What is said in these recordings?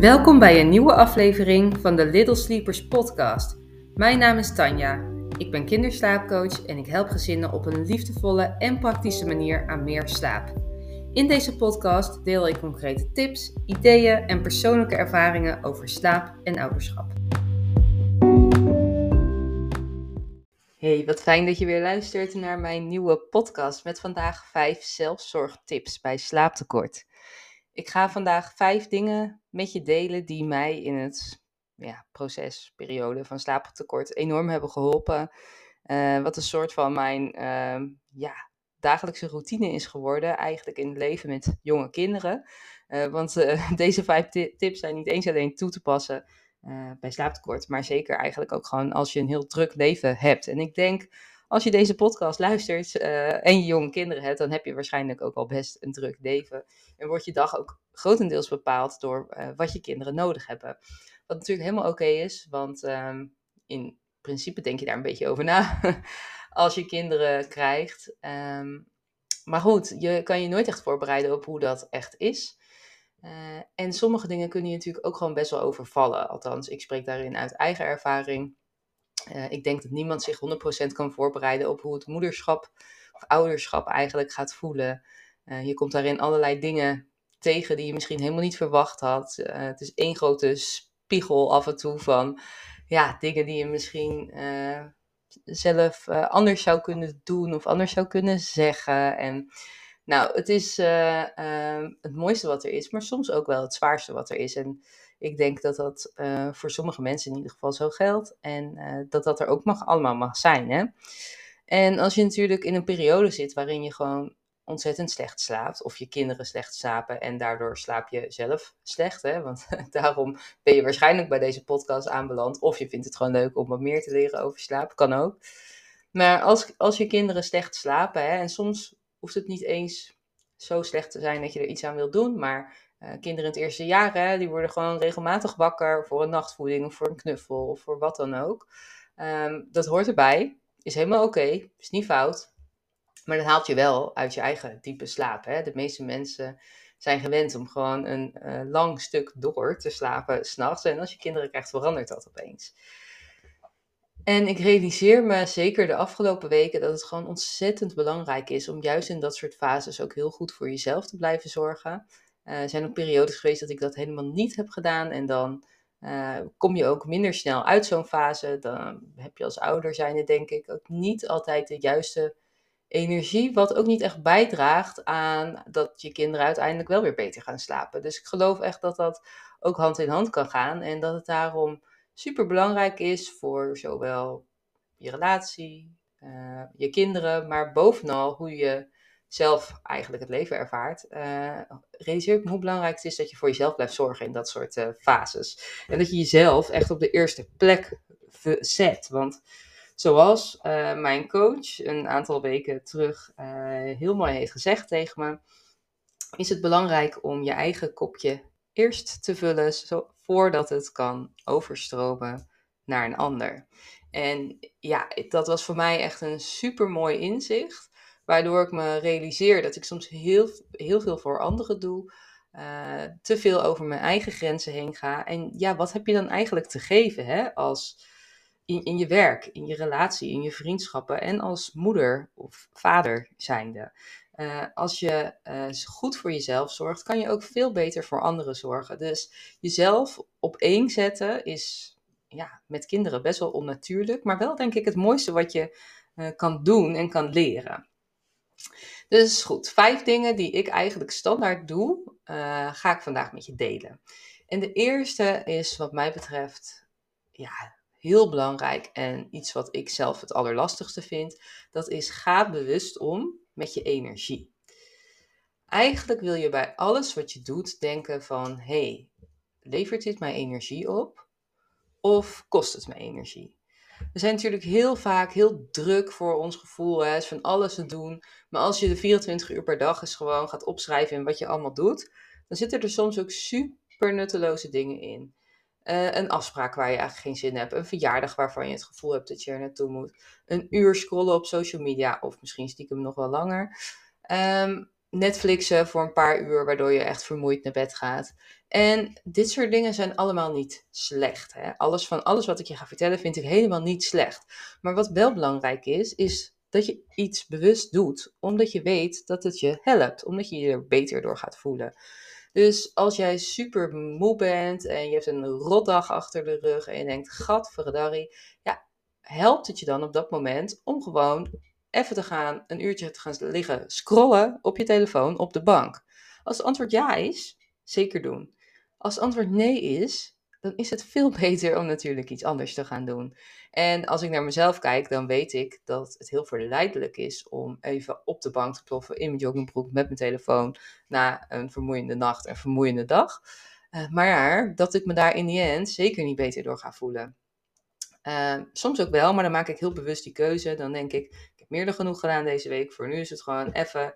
Welkom bij een nieuwe aflevering van de Little Sleepers podcast. Mijn naam is Tanja. Ik ben kinderslaapcoach en ik help gezinnen op een liefdevolle en praktische manier aan meer slaap. In deze podcast deel ik concrete tips, ideeën en persoonlijke ervaringen over slaap en ouderschap. Hey, wat fijn dat je weer luistert naar mijn nieuwe podcast met vandaag 5 zelfzorgtips bij slaaptekort. Ik ga vandaag 5 dingen met je delen die mij in het periode van slaaptekort enorm hebben geholpen. Wat een soort van mijn dagelijkse routine is geworden eigenlijk in het leven met jonge kinderen. Want deze 5 tips zijn niet eens alleen toe te passen bij slaaptekort, maar zeker eigenlijk ook gewoon als je een heel druk leven hebt. En ik denk, als je deze podcast luistert en je jonge kinderen hebt, dan heb je waarschijnlijk ook al best een druk leven. En wordt je dag ook grotendeels bepaald door wat je kinderen nodig hebben. Wat natuurlijk helemaal oké is, want in principe denk je daar een beetje over na als je kinderen krijgt. Maar goed, je kan je nooit echt voorbereiden op hoe dat echt is. En sommige dingen kunnen je natuurlijk ook gewoon best wel overvallen. Althans, ik spreek daarin uit eigen ervaring. Ik denk dat niemand zich 100% kan voorbereiden op hoe het moederschap of ouderschap eigenlijk gaat voelen. Je komt daarin allerlei dingen tegen die je misschien helemaal niet verwacht had. Het is één grote spiegel af en toe van dingen die je misschien zelf anders zou kunnen doen of anders zou kunnen zeggen. En nou, het is het mooiste wat er is, maar soms ook wel het zwaarste wat er is. En ik denk dat dat voor sommige mensen in ieder geval zo geldt. En dat er ook allemaal mag zijn. Hè? En als je natuurlijk in een periode zit waarin je gewoon ontzettend slecht slaapt. Of je kinderen slecht slapen en daardoor slaap je zelf slecht. Hè? Want daarom ben je waarschijnlijk bij deze podcast aanbeland. Of je vindt het gewoon leuk om wat meer te leren over slaap. Kan ook. Maar als je kinderen slecht slapen. Hè, en soms hoeft het niet eens zo slecht te zijn dat je er iets aan wilt doen. Maar kinderen in het eerste jaar, hè, die worden gewoon regelmatig wakker voor een nachtvoeding of voor een knuffel of voor wat dan ook. Dat hoort erbij, is helemaal oké, is niet fout. Maar dat haalt je wel uit je eigen diepe slaap. Hè. De meeste mensen zijn gewend om gewoon een lang stuk door te slapen 's nachts. En als je kinderen krijgt, verandert dat opeens. En ik realiseer me zeker de afgelopen weken dat het gewoon ontzettend belangrijk is om juist in dat soort fases ook heel goed voor jezelf te blijven zorgen. Er zijn ook periodes geweest dat ik dat helemaal niet heb gedaan. En dan kom je ook minder snel uit zo'n fase. Dan heb je als ouder zijnde denk ik ook niet altijd de juiste energie. Wat ook niet echt bijdraagt aan dat je kinderen uiteindelijk wel weer beter gaan slapen. Dus ik geloof echt dat dat ook hand in hand kan gaan. En dat het daarom super belangrijk is voor zowel je relatie, je kinderen. Maar bovenal hoe je zelf eigenlijk het leven ervaart, realiseer ik me hoe belangrijk het is dat je voor jezelf blijft zorgen in dat soort fases. En dat je jezelf echt op de eerste plek zet. Want zoals mijn coach een aantal weken terug heel mooi heeft gezegd tegen me, is het belangrijk om je eigen kopje eerst te vullen, voordat het kan overstromen naar een ander. En ja, dat was voor mij echt een super mooi inzicht. Waardoor ik me realiseer dat ik soms heel, heel veel voor anderen doe. Te veel over mijn eigen grenzen heen ga. En ja, wat heb je dan eigenlijk te geven? Hè? Als in je werk, in je relatie, in je vriendschappen. En als moeder of vader zijnde. Als je goed voor jezelf zorgt, kan je ook veel beter voor anderen zorgen. Dus jezelf op één zetten is met kinderen best wel onnatuurlijk. Maar wel denk ik het mooiste wat je kan doen en kan leren. Dus goed, 5 dingen die ik eigenlijk standaard doe, ga ik vandaag met je delen. En de eerste is wat mij betreft heel belangrijk en iets wat ik zelf het allerlastigste vind. Dat is ga bewust om met je energie. Eigenlijk wil je bij alles wat je doet denken van, hey, levert dit mij energie op? Of kost het mij energie? We zijn natuurlijk heel vaak heel druk voor ons gevoel. Hè? Is van alles te doen. Maar als je de 24 uur per dag eens gewoon gaat opschrijven in wat je allemaal doet, dan zitten er soms ook super nutteloze dingen in. Een afspraak waar je eigenlijk geen zin in hebt. Een verjaardag waarvan je het gevoel hebt dat je er naartoe moet. Een uur scrollen op social media. Of misschien stiekem nog wel langer. Netflixen voor een paar uur, waardoor je echt vermoeid naar bed gaat. En dit soort dingen zijn allemaal niet slecht. Hè? Alles wat ik je ga vertellen vind ik helemaal niet slecht. Maar wat wel belangrijk is, is dat je iets bewust doet. Omdat je weet dat het je helpt. Omdat je je er beter door gaat voelen. Dus als jij super moe bent en je hebt een rotdag achter de rug en je denkt, gadverdarrie, ja, helpt het je dan op dat moment om gewoon even te gaan, een uurtje te gaan liggen scrollen op je telefoon op de bank? Als het antwoord ja is, zeker doen. Als het antwoord nee is, dan is het veel beter om natuurlijk iets anders te gaan doen. En als ik naar mezelf kijk, dan weet ik dat het heel verleidelijk is om even op de bank te ploffen in mijn joggingbroek met mijn telefoon na een vermoeiende nacht en vermoeiende dag. Maar dat ik me daar in die end zeker niet beter door ga voelen. Soms ook wel, maar dan maak ik heel bewust die keuze. Dan denk ik, ik heb meer dan genoeg gedaan deze week. Voor nu is het gewoon even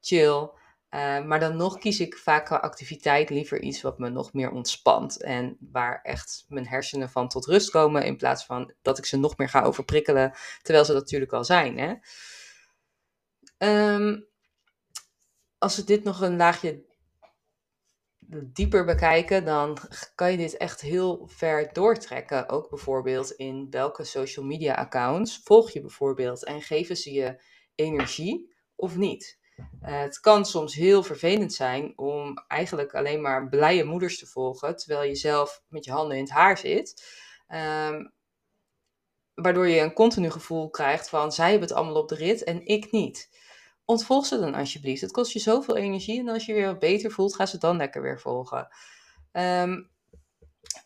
chill. Maar dan nog kies ik vaak qua activiteit liever iets wat me nog meer ontspant. En waar echt mijn hersenen van tot rust komen. In plaats van dat ik ze nog meer ga overprikkelen. Terwijl ze dat natuurlijk al zijn. Hè? Als we dit nog een laagje dieper bekijken, dan kan je dit echt heel ver doortrekken. Ook bijvoorbeeld in welke social media accounts volg je bijvoorbeeld. En geven ze je energie of niet? Het kan soms heel vervelend zijn om eigenlijk alleen maar blije moeders te volgen, terwijl je zelf met je handen in het haar zit. Waardoor je een continu gevoel krijgt van, zij hebben het allemaal op de rit en ik niet. Ontvolg ze dan alsjeblieft. Het kost je zoveel energie en als je weer wat beter voelt, ga ze dan lekker weer volgen.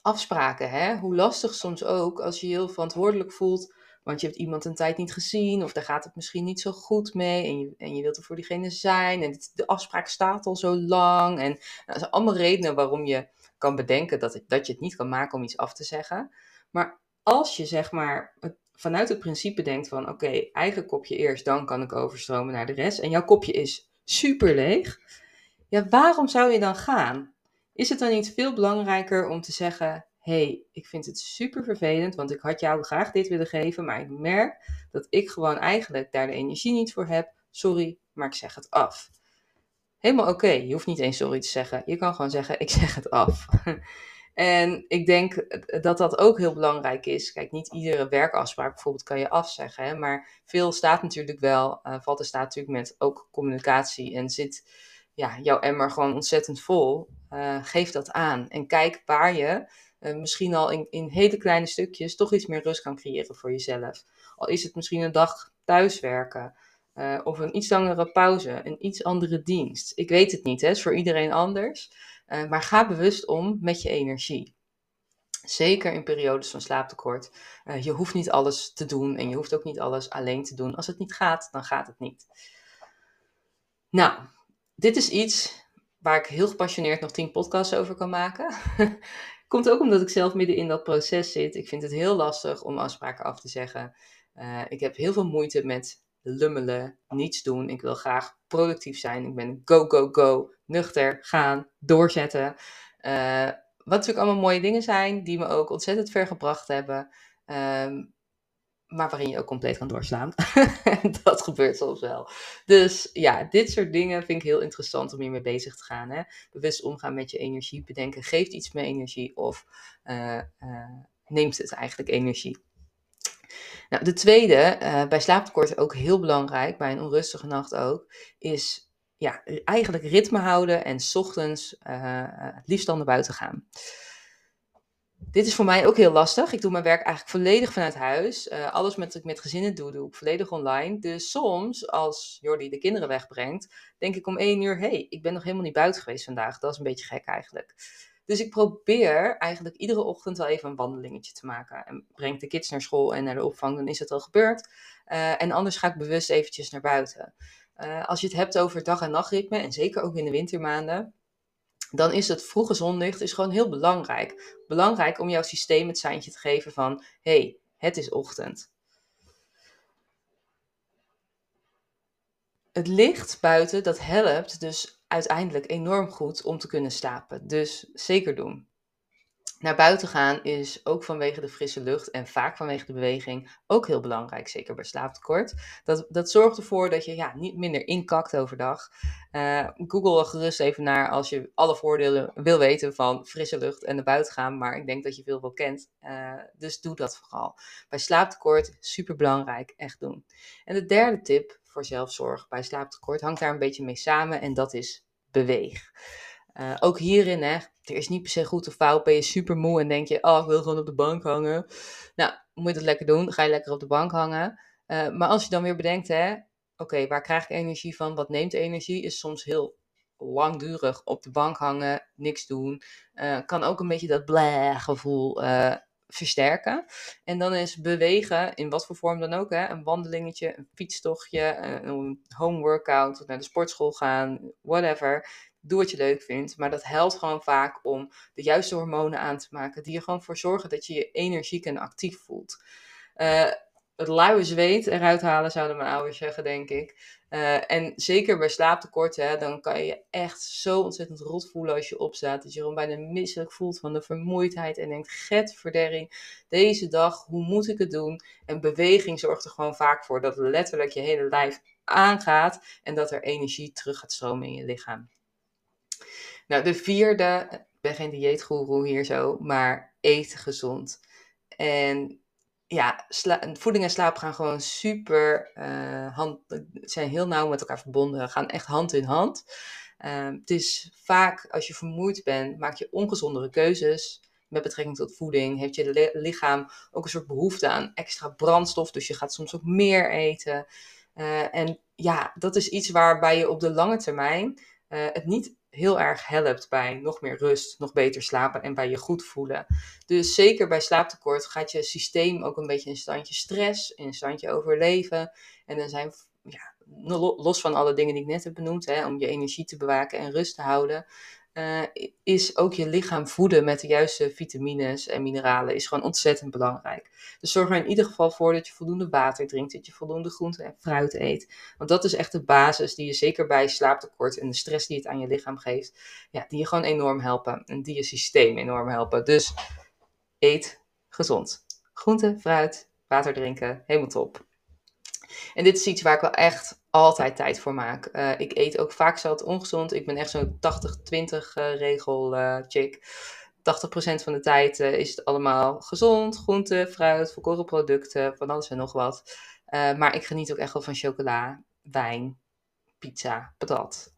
Afspraken, hè? Hoe lastig soms ook als je je heel verantwoordelijk voelt. Want je hebt iemand een tijd niet gezien of daar gaat het misschien niet zo goed mee. En je wilt er voor diegene zijn en de afspraak staat al zo lang. En dat zijn allemaal redenen waarom je kan bedenken dat je het niet kan maken om iets af te zeggen. Maar als je zeg maar vanuit het principe denkt van oké, eigen kopje eerst, dan kan ik overstromen naar de rest. En jouw kopje is super leeg. Ja, waarom zou je dan gaan? Is het dan niet veel belangrijker om te zeggen, hey, ik vind het super vervelend, want ik had jou graag dit willen geven, maar ik merk dat ik gewoon eigenlijk daar de energie niet voor heb. Sorry, maar ik zeg het af. Helemaal oké. Je hoeft niet eens sorry te zeggen. Je kan gewoon zeggen, ik zeg het af. En ik denk dat dat ook heel belangrijk is. Kijk, niet iedere werkafspraak bijvoorbeeld kan je afzeggen. Hè? Maar veel staat natuurlijk wel, valt er staat natuurlijk met ook communicatie en zit jouw emmer gewoon ontzettend vol. Geef dat aan en kijk waar je misschien al in hele kleine stukjes toch iets meer rust kan creëren voor jezelf. Al is het misschien een dag thuiswerken of een iets langere pauze, een iets andere dienst. Ik weet het niet, hè? Het is voor iedereen anders. Maar ga bewust om met je energie. Zeker in periodes van slaaptekort. Je hoeft niet alles te doen en je hoeft ook niet alles alleen te doen. Als het niet gaat, dan gaat het niet. Nou, dit is iets waar ik heel gepassioneerd nog 10 podcasts over kan maken. Komt ook omdat ik zelf midden in dat proces zit. Ik vind het heel lastig om afspraken af te zeggen. Ik heb heel veel moeite met lummelen, niets doen. Ik wil graag productief zijn. Ik ben go, go, go, nuchter, gaan, doorzetten. Wat natuurlijk allemaal mooie dingen zijn die me ook ontzettend ver gebracht hebben. Maar waarin je ook compleet kan doorslaan. Dat gebeurt soms wel. Dus ja, dit soort dingen vind ik heel interessant om hiermee bezig te gaan. Hè? Bewust omgaan met je energie. Bedenken, geeft iets meer energie of neemt het eigenlijk energie? Nou, de tweede, bij slaaptekort ook heel belangrijk, bij een onrustige nacht ook, is eigenlijk ritme houden en 's ochtends het liefst dan naar buiten gaan. Dit is voor mij ook heel lastig. Ik doe mijn werk eigenlijk volledig vanuit huis. Alles wat ik met gezinnen doe, doe ik volledig online. Dus soms, als Jordi de kinderen wegbrengt, denk ik om 1 uur... hey, ik ben nog helemaal niet buiten geweest vandaag. Dat is een beetje gek eigenlijk. Dus ik probeer eigenlijk iedere ochtend wel even een wandelingetje te maken. En breng de kids naar school en naar de opvang, dan is dat al gebeurd. En anders ga ik bewust eventjes naar buiten. Als je het hebt over dag- en nachtritme, en zeker ook in de wintermaanden, dan is het vroege zonlicht is gewoon heel belangrijk. Belangrijk om jouw systeem het seintje te geven van, hey, het is ochtend. Het licht buiten, dat helpt dus uiteindelijk enorm goed om te kunnen slapen. Dus zeker doen. Naar buiten gaan is ook vanwege de frisse lucht en vaak vanwege de beweging ook heel belangrijk, zeker bij slaaptekort. Dat zorgt ervoor dat je niet minder inkakt overdag. Google gerust even naar als je alle voordelen wil weten van frisse lucht en naar buiten gaan, maar ik denk dat je veel wel kent, dus doe dat vooral. Bij slaaptekort superbelangrijk, echt doen. En de derde tip voor zelfzorg bij slaaptekort hangt daar een beetje mee samen en dat is beweeg. Ook hierin, er is niet per se goed of fout, ben je super moe en denk je, oh, ik wil gewoon op de bank hangen. Nou, moet je dat lekker doen, ga je lekker op de bank hangen. Maar als je dan weer bedenkt, oké, waar krijg ik energie van, wat neemt energie, is soms heel langdurig op de bank hangen, niks doen. Kan ook een beetje dat bleh gevoel versterken. En dan is bewegen, in wat voor vorm dan ook, een wandelingetje, een fietstochtje, een home workout, naar de sportschool gaan, whatever. Doe wat je leuk vindt, maar dat helpt gewoon vaak om de juiste hormonen aan te maken die er gewoon voor zorgen dat je je energiek en actief voelt. Het luie zweet eruit halen, zouden mijn ouders zeggen, denk ik. En zeker bij slaaptekort, dan kan je je echt zo ontzettend rot voelen als je opstaat. Dat je gewoon bijna misselijk voelt van de vermoeidheid en denkt, getverdering, deze dag, hoe moet ik het doen? En beweging zorgt er gewoon vaak voor dat letterlijk je hele lijf aangaat en dat er energie terug gaat stromen in je lichaam. Nou, de vierde, ik ben geen dieetgoeroe hier zo, maar eet gezond. En voeding en slaap gaan gewoon super, zijn heel nauw met elkaar verbonden, gaan echt hand in hand. Het is vaak, als je vermoeid bent, maak je ongezondere keuzes. Met betrekking tot voeding heeft je lichaam ook een soort behoefte aan extra brandstof, dus je gaat soms ook meer eten. En dat is iets waarbij je op de lange termijn het niet heel erg helpt bij nog meer rust, nog beter slapen en bij je goed voelen. Dus zeker bij slaaptekort gaat je systeem ook een beetje in standje stress, in standje overleven. En dan zijn, los van alle dingen die ik net heb benoemd, om je energie te bewaken en rust te houden, is ook je lichaam voeden met de juiste vitamines en mineralen is gewoon ontzettend belangrijk. Dus zorg er in ieder geval voor dat je voldoende water drinkt, dat je voldoende groente en fruit eet. Want dat is echt de basis die je zeker bij slaaptekort en de stress die het aan je lichaam geeft, die je gewoon enorm helpen en die je systeem enorm helpen. Dus eet gezond. Groente, fruit, water drinken, helemaal top. En dit is iets waar ik wel echt altijd tijd voor maak. Ik eet ook vaak zat ongezond. Ik ben echt zo'n 80-20 regel chick. 80% van de tijd is het allemaal gezond. Groente, fruit, volkoren producten, van alles en nog wat. Maar ik geniet ook echt wel van chocola, wijn, pizza, patat,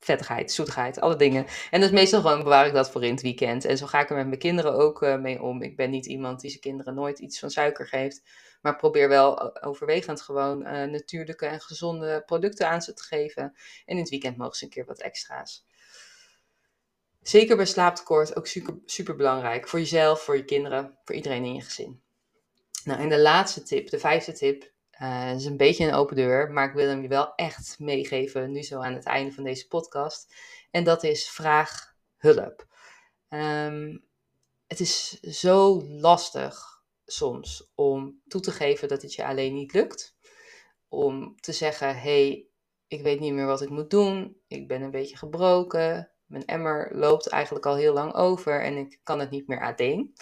vettigheid, zoetigheid, alle dingen. En dus meestal gewoon bewaar ik dat voor in het weekend. En zo ga ik er met mijn kinderen ook mee om. Ik ben niet iemand die zijn kinderen nooit iets van suiker geeft. Maar probeer wel overwegend gewoon natuurlijke en gezonde producten aan ze te geven. En in het weekend mogen ze een keer wat extra's. Zeker bij slaaptekort ook super belangrijk. Voor jezelf, voor je kinderen, voor iedereen in je gezin. Nou, en de laatste tip, de vijfde tip. Is een beetje een open deur, maar ik wil hem je wel echt meegeven nu zo aan het einde van deze podcast. En dat is vraag hulp. Het is zo lastig soms om toe te geven dat het je alleen niet lukt. Om te zeggen, ik weet niet meer wat ik moet doen. Ik ben een beetje gebroken. Mijn emmer loopt eigenlijk al heel lang over en ik kan het niet meer alleen.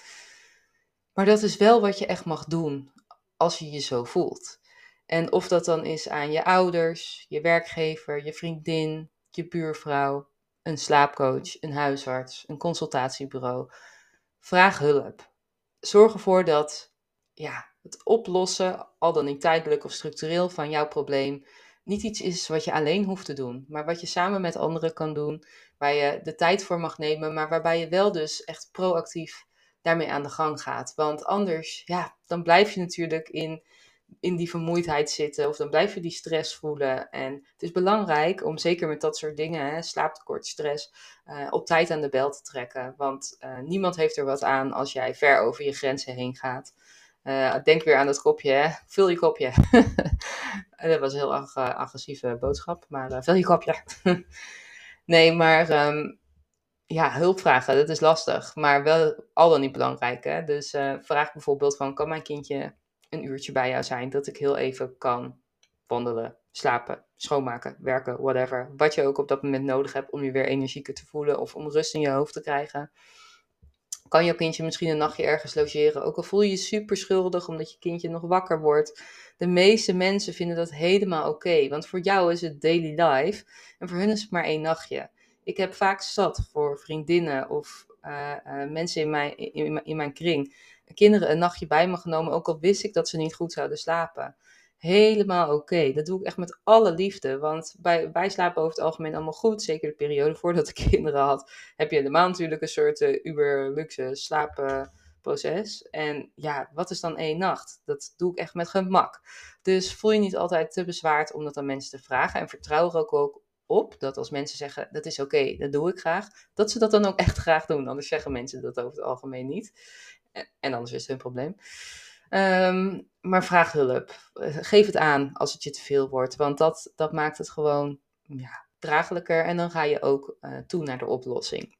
Maar dat is wel wat je echt mag doen als je je zo voelt. En of dat dan is aan je ouders, je werkgever, je vriendin, je buurvrouw, een slaapcoach, een huisarts, een consultatiebureau. Vraag hulp. Zorg ervoor dat het oplossen, al dan niet tijdelijk of structureel, van jouw probleem niet iets is wat je alleen hoeft te doen, maar wat je samen met anderen kan doen, waar je de tijd voor mag nemen, maar waarbij je wel dus echt proactief daarmee aan de gang gaat. Want anders, dan blijf je natuurlijk in die vermoeidheid zitten, of dan blijf je die stress voelen. En het is belangrijk om zeker met dat soort dingen, slaaptekort, stress, op tijd aan de bel te trekken. Want niemand heeft er wat aan als jij ver over je grenzen heen gaat. Denk weer aan dat kopje, vul je kopje. Dat was een heel agressieve boodschap, maar vul je kopje. Nee, maar hulp vragen, dat is lastig, maar wel al dan niet belangrijk. Dus vraag bijvoorbeeld van, kan mijn kindje een uurtje bij jou zijn, dat ik heel even kan wandelen, slapen, schoonmaken, werken, whatever. Wat je ook op dat moment nodig hebt om je weer energieker te voelen of om rust in je hoofd te krijgen. kan jouw kindje misschien een nachtje ergens logeren. Ook al voel je je super schuldig omdat je kindje nog wakker wordt. De meeste mensen vinden dat helemaal oké. Want voor jou is het daily life en voor hun is het maar één nachtje. Ik heb vaak zat voor vriendinnen of mensen in mijn kring. Kinderen een nachtje bij me genomen, ook al wist ik dat ze niet goed zouden slapen. Helemaal oké. Dat doe ik echt met alle liefde. Want wij slapen over het algemeen allemaal goed. Zeker de periode voordat ik kinderen had, heb je helemaal natuurlijk een soort uber-luxe slaapproces. En ja, wat is dan één nacht? Dat doe ik echt met gemak. Dus voel je niet altijd te bezwaard om dat aan mensen te vragen. En vertrouw er ook op dat als mensen zeggen, dat is oké, dat doe ik graag. Dat ze dat dan ook echt graag doen. Anders zeggen mensen dat over het algemeen niet. En anders is het hun probleem. Maar vraag hulp. Geef het aan als het je te veel wordt. Want dat maakt het gewoon draaglijker. En dan ga je ook toe naar de oplossing.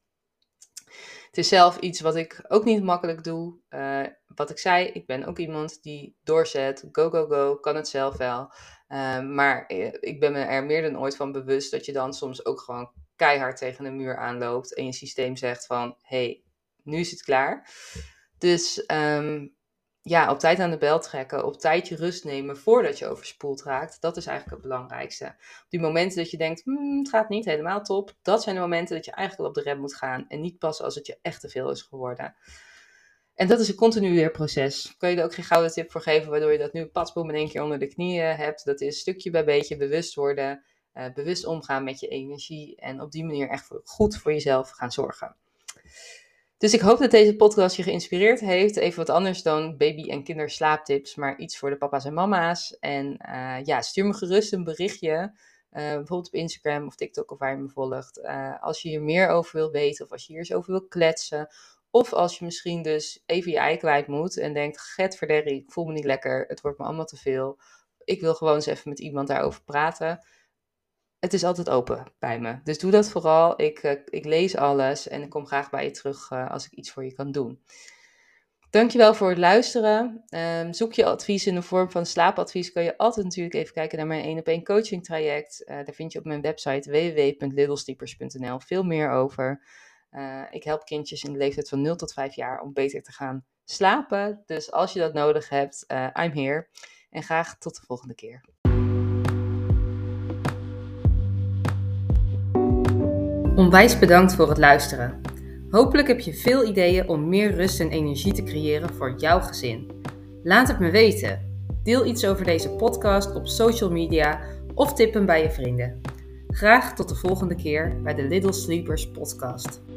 Het is zelf iets wat ik ook niet makkelijk doe. Wat ik zei, ik ben ook iemand die doorzet. Go, go, go. Kan het zelf wel. Maar ik ben me er meer dan ooit van bewust dat je dan soms ook gewoon keihard tegen een muur aanloopt. En je systeem zegt van, hey, nu is het klaar. Dus op tijd aan de bel trekken, op tijd je rust nemen voordat je overspoeld raakt, dat is eigenlijk het belangrijkste. Op die momenten dat je denkt, het gaat niet helemaal top, dat zijn de momenten dat je eigenlijk op de rem moet gaan en niet pas als het je echt te veel is geworden. En dat is een continu leerproces. Kan je er ook geen gouden tip voor geven, waardoor je dat nu patsboom in één keer onder de knieën hebt. Dat is stukje bij beetje bewust worden, bewust omgaan met je energie en op die manier echt goed voor jezelf gaan zorgen. Dus ik hoop dat deze podcast je geïnspireerd heeft. Even wat anders dan baby- en kinderslaaptips, maar iets voor de papa's en mama's. En stuur me gerust een berichtje, bijvoorbeeld op Instagram of TikTok of waar je me volgt. Als je hier meer over wil weten of als je hier eens over wil kletsen. Of als je misschien dus even je ei kwijt moet en denkt, getverderrie, ik voel me niet lekker, het wordt me allemaal te veel. Ik wil gewoon eens even met iemand daarover praten. Het is altijd open bij me. Dus doe dat vooral. Ik lees alles en ik kom graag bij je terug als ik iets voor je kan doen. Dankjewel voor het luisteren. Zoek je advies in de vorm van slaapadvies. Kan je altijd natuurlijk even kijken naar mijn 1-op-1 coaching traject. Daar vind je op mijn website www.littlesleepers.nl veel meer over. Ik help kindjes in de leeftijd van 0 tot 5 jaar om beter te gaan slapen. Dus als je dat nodig hebt, I'm here. En graag tot de volgende keer. Onwijs bedankt voor het luisteren. Hopelijk heb je veel ideeën om meer rust en energie te creëren voor jouw gezin. Laat het me weten. Deel iets over deze podcast op social media of tip hem bij je vrienden. Graag tot de volgende keer bij de Little Sleepers podcast.